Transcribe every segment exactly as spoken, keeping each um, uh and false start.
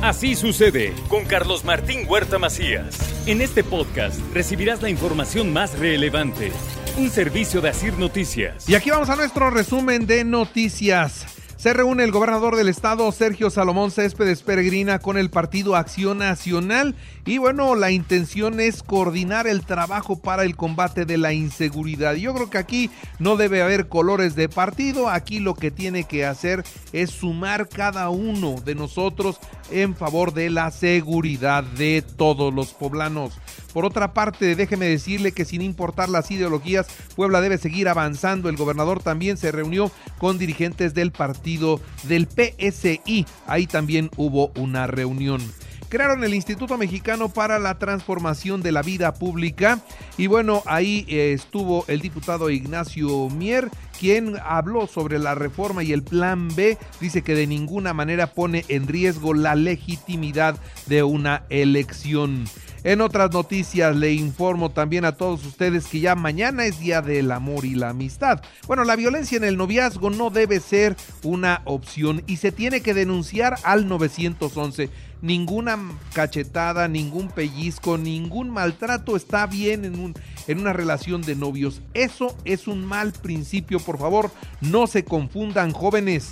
Así sucede con Carlos Martín Huerta Macías. En este podcast recibirás la información más relevante. Un servicio de Asir Noticias. Y aquí vamos a nuestro resumen de noticias. Se reúne el gobernador del estado, Sergio Salomón Céspedes Peregrina, con el partido Acción Nacional. Y bueno, la intención es coordinar el trabajo para el combate de la inseguridad. Yo creo que aquí no debe haber colores de partido. Aquí lo que tiene que hacer es sumar cada uno de nosotros en favor de la seguridad de todos los poblanos. Por otra parte, déjeme decirle que sin importar las ideologías, Puebla debe seguir avanzando. El gobernador también se reunió con dirigentes del partido del P S I. Ahí también hubo una reunión. Crearon el Instituto Mexicano para la Transformación de la Vida Pública y bueno, ahí estuvo el diputado Ignacio Mier, quien habló sobre la reforma y el plan B. Dice que de ninguna manera pone en riesgo la legitimidad de una elección. En otras noticias, le informo también a todos ustedes que ya mañana es Día del Amor y la Amistad. Bueno, la violencia en el noviazgo no debe ser una opción y se tiene que denunciar al nueve once. Ninguna cachetada, ningún pellizco, ningún maltrato está bien en, un, en una relación de novios. Eso es un mal principio, por favor, no se confundan, jóvenes.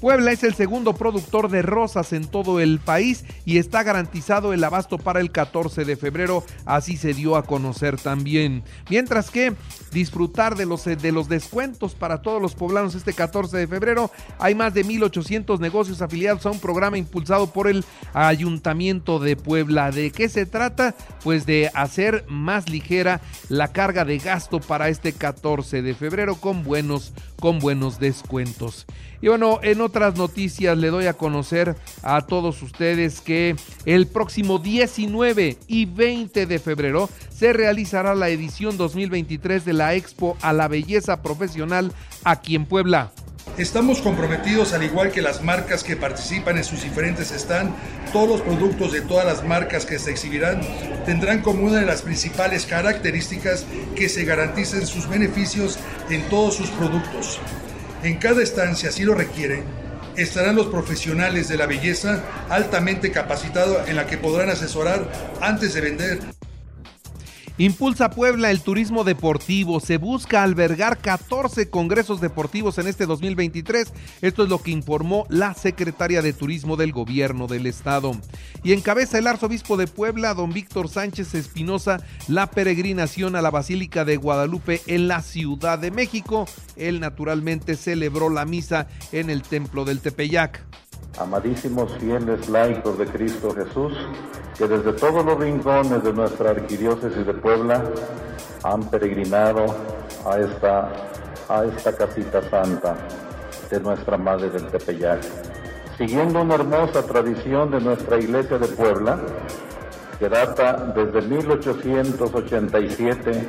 Puebla es el segundo productor de rosas en todo el país y está garantizado el abasto para el catorce de febrero, así se dio a conocer también. Mientras que disfrutar de los, de los descuentos para todos los poblanos este catorce de febrero, hay más de mil ochocientos negocios afiliados a un programa impulsado por el Ayuntamiento de Puebla. ¿De qué se trata? Pues de hacer más ligera la carga de gasto para este catorce de febrero con buenos, con buenos descuentos. Y bueno, en otras noticias le doy a conocer a todos ustedes que el próximo diecinueve y veinte de febrero se realizará la edición dos mil veintitrés de la Expo a la Belleza Profesional aquí en Puebla. Estamos comprometidos, al igual que las marcas que participan en sus diferentes stands, todos los productos de todas las marcas que se exhibirán tendrán como una de las principales características que se garanticen sus beneficios en todos sus productos. En cada estancia, si lo requieren, estarán los profesionales de la belleza altamente capacitados en la que podrán asesorar antes de vender. Impulsa Puebla el turismo deportivo. Se busca albergar catorce congresos deportivos en este dos mil veintitrés. Esto es lo que informó la secretaria de Turismo del Gobierno del Estado. Y encabeza el arzobispo de Puebla, don Víctor Sánchez Espinosa, la peregrinación a la Basílica de Guadalupe en la Ciudad de México. Él naturalmente celebró la misa en el Templo del Tepeyac. Amadísimos fieles laicos de Cristo Jesús, que desde todos los rincones de nuestra arquidiócesis de Puebla han peregrinado a esta, a esta casita santa de nuestra Madre del Tepeyac, siguiendo una hermosa tradición de nuestra Iglesia de Puebla, que data desde mil ochocientos ochenta y siete.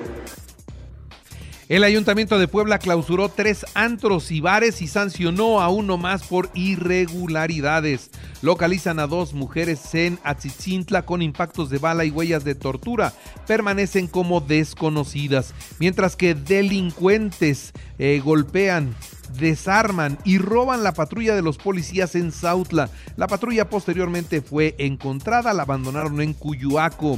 El Ayuntamiento de Puebla clausuró tres antros y bares y sancionó a uno más por irregularidades. Localizan a dos mujeres en Atzitzintla con impactos de bala y huellas de tortura. Permanecen como desconocidas, mientras que delincuentes eh, golpean, desarman y roban la patrulla de los policías en Zautla. La patrulla posteriormente fue encontrada, la abandonaron en Cuyuaco.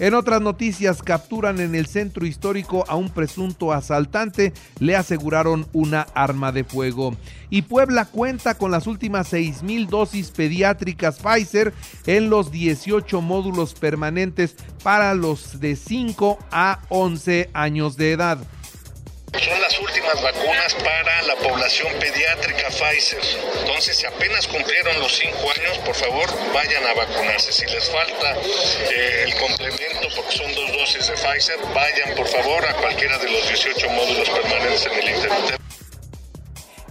En otras noticias, capturan en el centro histórico a un presunto asaltante, le aseguraron una arma de fuego. Y Puebla cuenta con las últimas seis mil dosis pediátricas Pfizer en los dieciocho módulos permanentes para los de cinco a once años de edad. Son las últimas vacunas para la población pediátrica Pfizer. Entonces, si apenas cumplieron los cinco años, por favor, vayan a vacunarse. Si les falta eh, el complemento, porque son dos dosis de Pfizer, vayan, por favor, a cualquiera de los dieciocho módulos permanentes en el interior.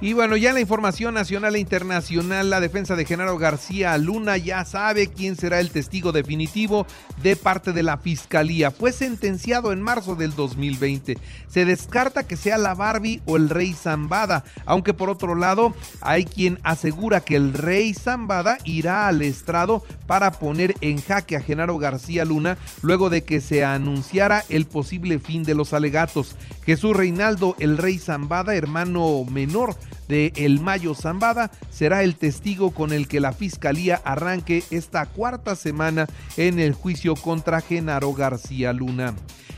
Y bueno, ya en la información nacional e internacional, la defensa de Genaro García Luna ya sabe quién será el testigo definitivo de parte de la Fiscalía. Fue sentenciado en marzo del dos mil veinte. Se descarta que sea la Barbie o el Rey Zambada, aunque por otro lado hay quien asegura que el Rey Zambada irá al estrado para poner en jaque a Genaro García Luna luego de que se anunciara el posible fin de los alegatos. Jesús Reinaldo, el Rey Zambada, hermano menor de el Mayo Zambada será el testigo con el que la Fiscalía arranque esta cuarta semana en el juicio contra Genaro García Luna.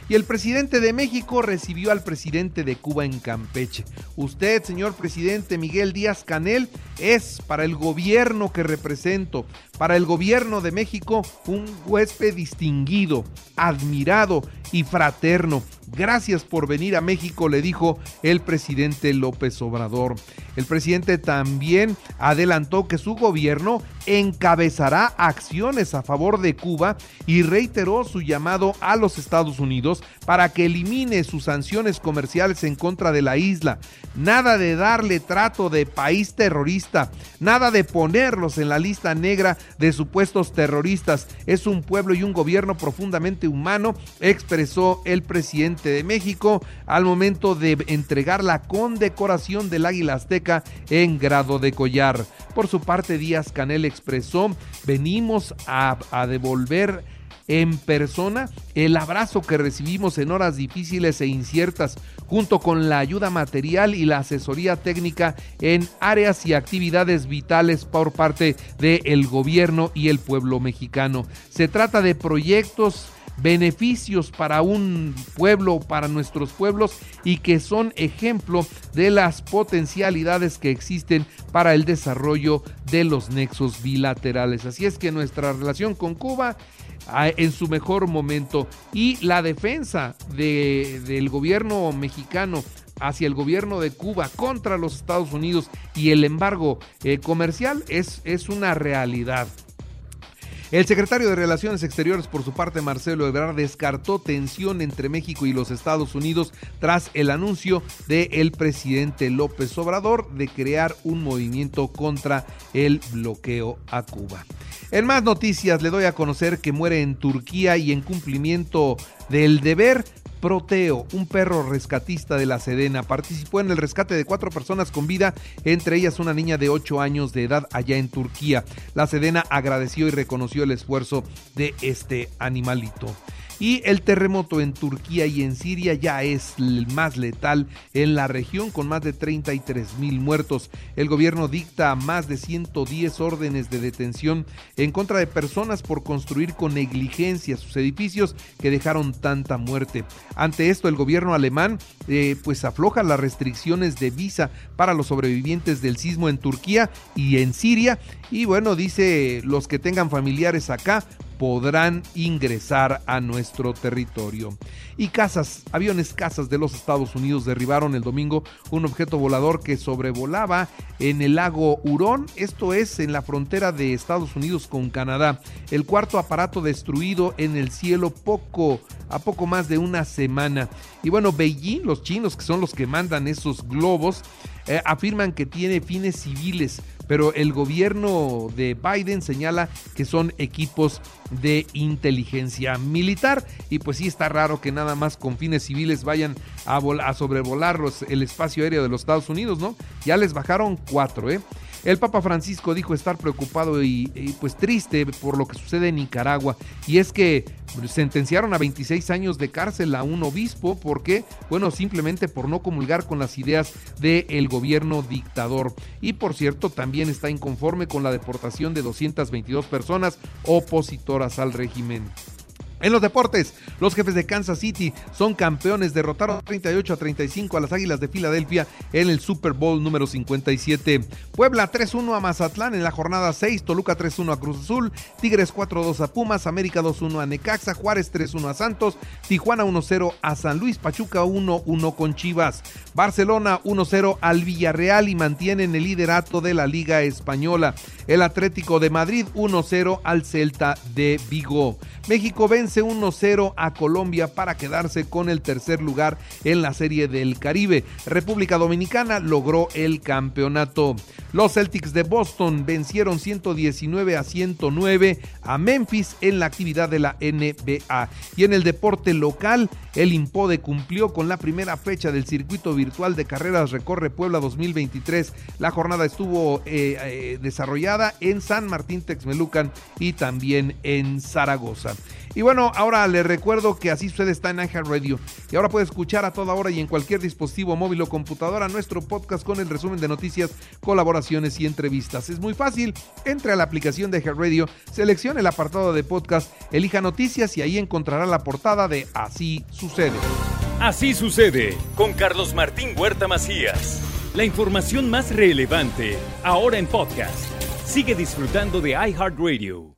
Y el presidente de México recibió al presidente de Cuba en Campeche. Usted, señor presidente Miguel Díaz Canel, es, para el gobierno que represento, para el gobierno de México, un huésped distinguido, admirado y fraterno. Gracias por venir a México, le dijo el presidente López Obrador. El presidente también adelantó que su gobierno encabezará acciones a favor de Cuba y reiteró su llamado a los Estados Unidos para que elimine sus sanciones comerciales en contra de la isla. Nada de darle trato de país terrorista, nada de ponerlos en la lista negra de supuestos terroristas. Es un pueblo y un gobierno profundamente humano, expresó el presidente de México al momento de entregar la condecoración del Águila Azteca en grado de collar. Por su parte, Díaz Canel expresó: venimos a, a devolver en persona el abrazo que recibimos en horas difíciles e inciertas, junto con la ayuda material y la asesoría técnica en áreas y actividades vitales por parte del gobierno y el pueblo mexicano. Se trata de proyectos, beneficios para un pueblo, para nuestros pueblos, y que son ejemplo de las potencialidades que existen para el desarrollo de los nexos bilaterales. Así es que nuestra relación con Cuba en su mejor momento, y la defensa de, del gobierno mexicano hacia el gobierno de Cuba contra los Estados Unidos y el embargo eh, comercial es, es una realidad. El secretario de Relaciones Exteriores, por su parte, Marcelo Ebrard, descartó tensión entre México y los Estados Unidos tras el anuncio del presidente López Obrador de crear un movimiento contra el bloqueo a Cuba. En más noticias, le doy a conocer que muere en Turquía y en cumplimiento del deber, Proteo, un perro rescatista de la Sedena. Participó en el rescate de cuatro personas con vida, entre ellas una niña de ocho años de edad allá en Turquía. La Sedena agradeció y reconoció el esfuerzo de este animalito. Y el terremoto en Turquía y en Siria ya es el más letal en la región, con más de treinta y tres mil muertos. El gobierno dicta más de ciento diez órdenes de detención en contra de personas por construir con negligencia sus edificios que dejaron tanta muerte. Ante esto, el gobierno alemán eh, pues afloja las restricciones de visa para los sobrevivientes del sismo en Turquía y en Siria. Y bueno, dice, los que tengan familiares acá podrán ingresar a nuestro territorio. Y casas, aviones cazas de los Estados Unidos derribaron el domingo un objeto volador que sobrevolaba en el lago Hurón, esto es en la frontera de Estados Unidos con Canadá. El cuarto aparato destruido en el cielo poco a poco más de una semana. Y bueno, Beijing, los chinos, que son los que mandan esos globos, eh, afirman que tiene fines civiles, pero el gobierno de Biden señala que son equipos de inteligencia militar. Y pues sí, está raro que nada más con fines civiles vayan a, vol- a sobrevolar los, el espacio aéreo de los Estados Unidos, ¿no? Ya les bajaron cuatro, ¿eh? El Papa Francisco dijo estar preocupado y, y pues triste por lo que sucede en Nicaragua, y es que sentenciaron a veintiséis años de cárcel a un obispo porque, bueno, simplemente por no comulgar con las ideas del gobierno dictador. Y por cierto, también está inconforme con la deportación de doscientas veintidós personas opositoras al régimen. En los deportes, los jefes de Kansas City son campeones, derrotaron treinta y ocho a treinta y cinco a las Águilas de Filadelfia en el Super Bowl número cincuenta y siete. Puebla tres uno a Mazatlán en la jornada seis, Toluca tres uno a Cruz Azul, Tigres cuatro dos a Pumas, América dos uno a Necaxa, Juárez tres uno a Santos, Tijuana uno cero a San Luis, Pachuca uno uno con Chivas, Barcelona uno cero al Villarreal y mantienen el liderato de la Liga Española, el Atlético de Madrid uno cero al Celta de Vigo. México vence uno cero a Colombia para quedarse con el tercer lugar en la Serie del Caribe. República Dominicana logró el campeonato. Los Celtics de Boston vencieron ciento diecinueve a ciento nueve a Memphis en la actividad de la N B A. Y en el deporte local, el INPODE cumplió con la primera fecha del circuito virtual de carreras Recorre Puebla dos mil veintitrés. La jornada estuvo eh, eh, desarrollada en San Martín Texmelucan y también en Zaragoza. Y bueno, ahora les recuerdo que Así Sucede está en iHeartRadio. Y ahora puedes escuchar a toda hora y en cualquier dispositivo móvil o computadora nuestro podcast con el resumen de noticias, colaboraciones y entrevistas. Es muy fácil. Entre a la aplicación de iHeartRadio, seleccione el apartado de podcast, elija noticias y ahí encontrará la portada de Así Sucede. Así Sucede con Carlos Martín Huerta Macías. La información más relevante, ahora en podcast. Sigue disfrutando de iHeartRadio.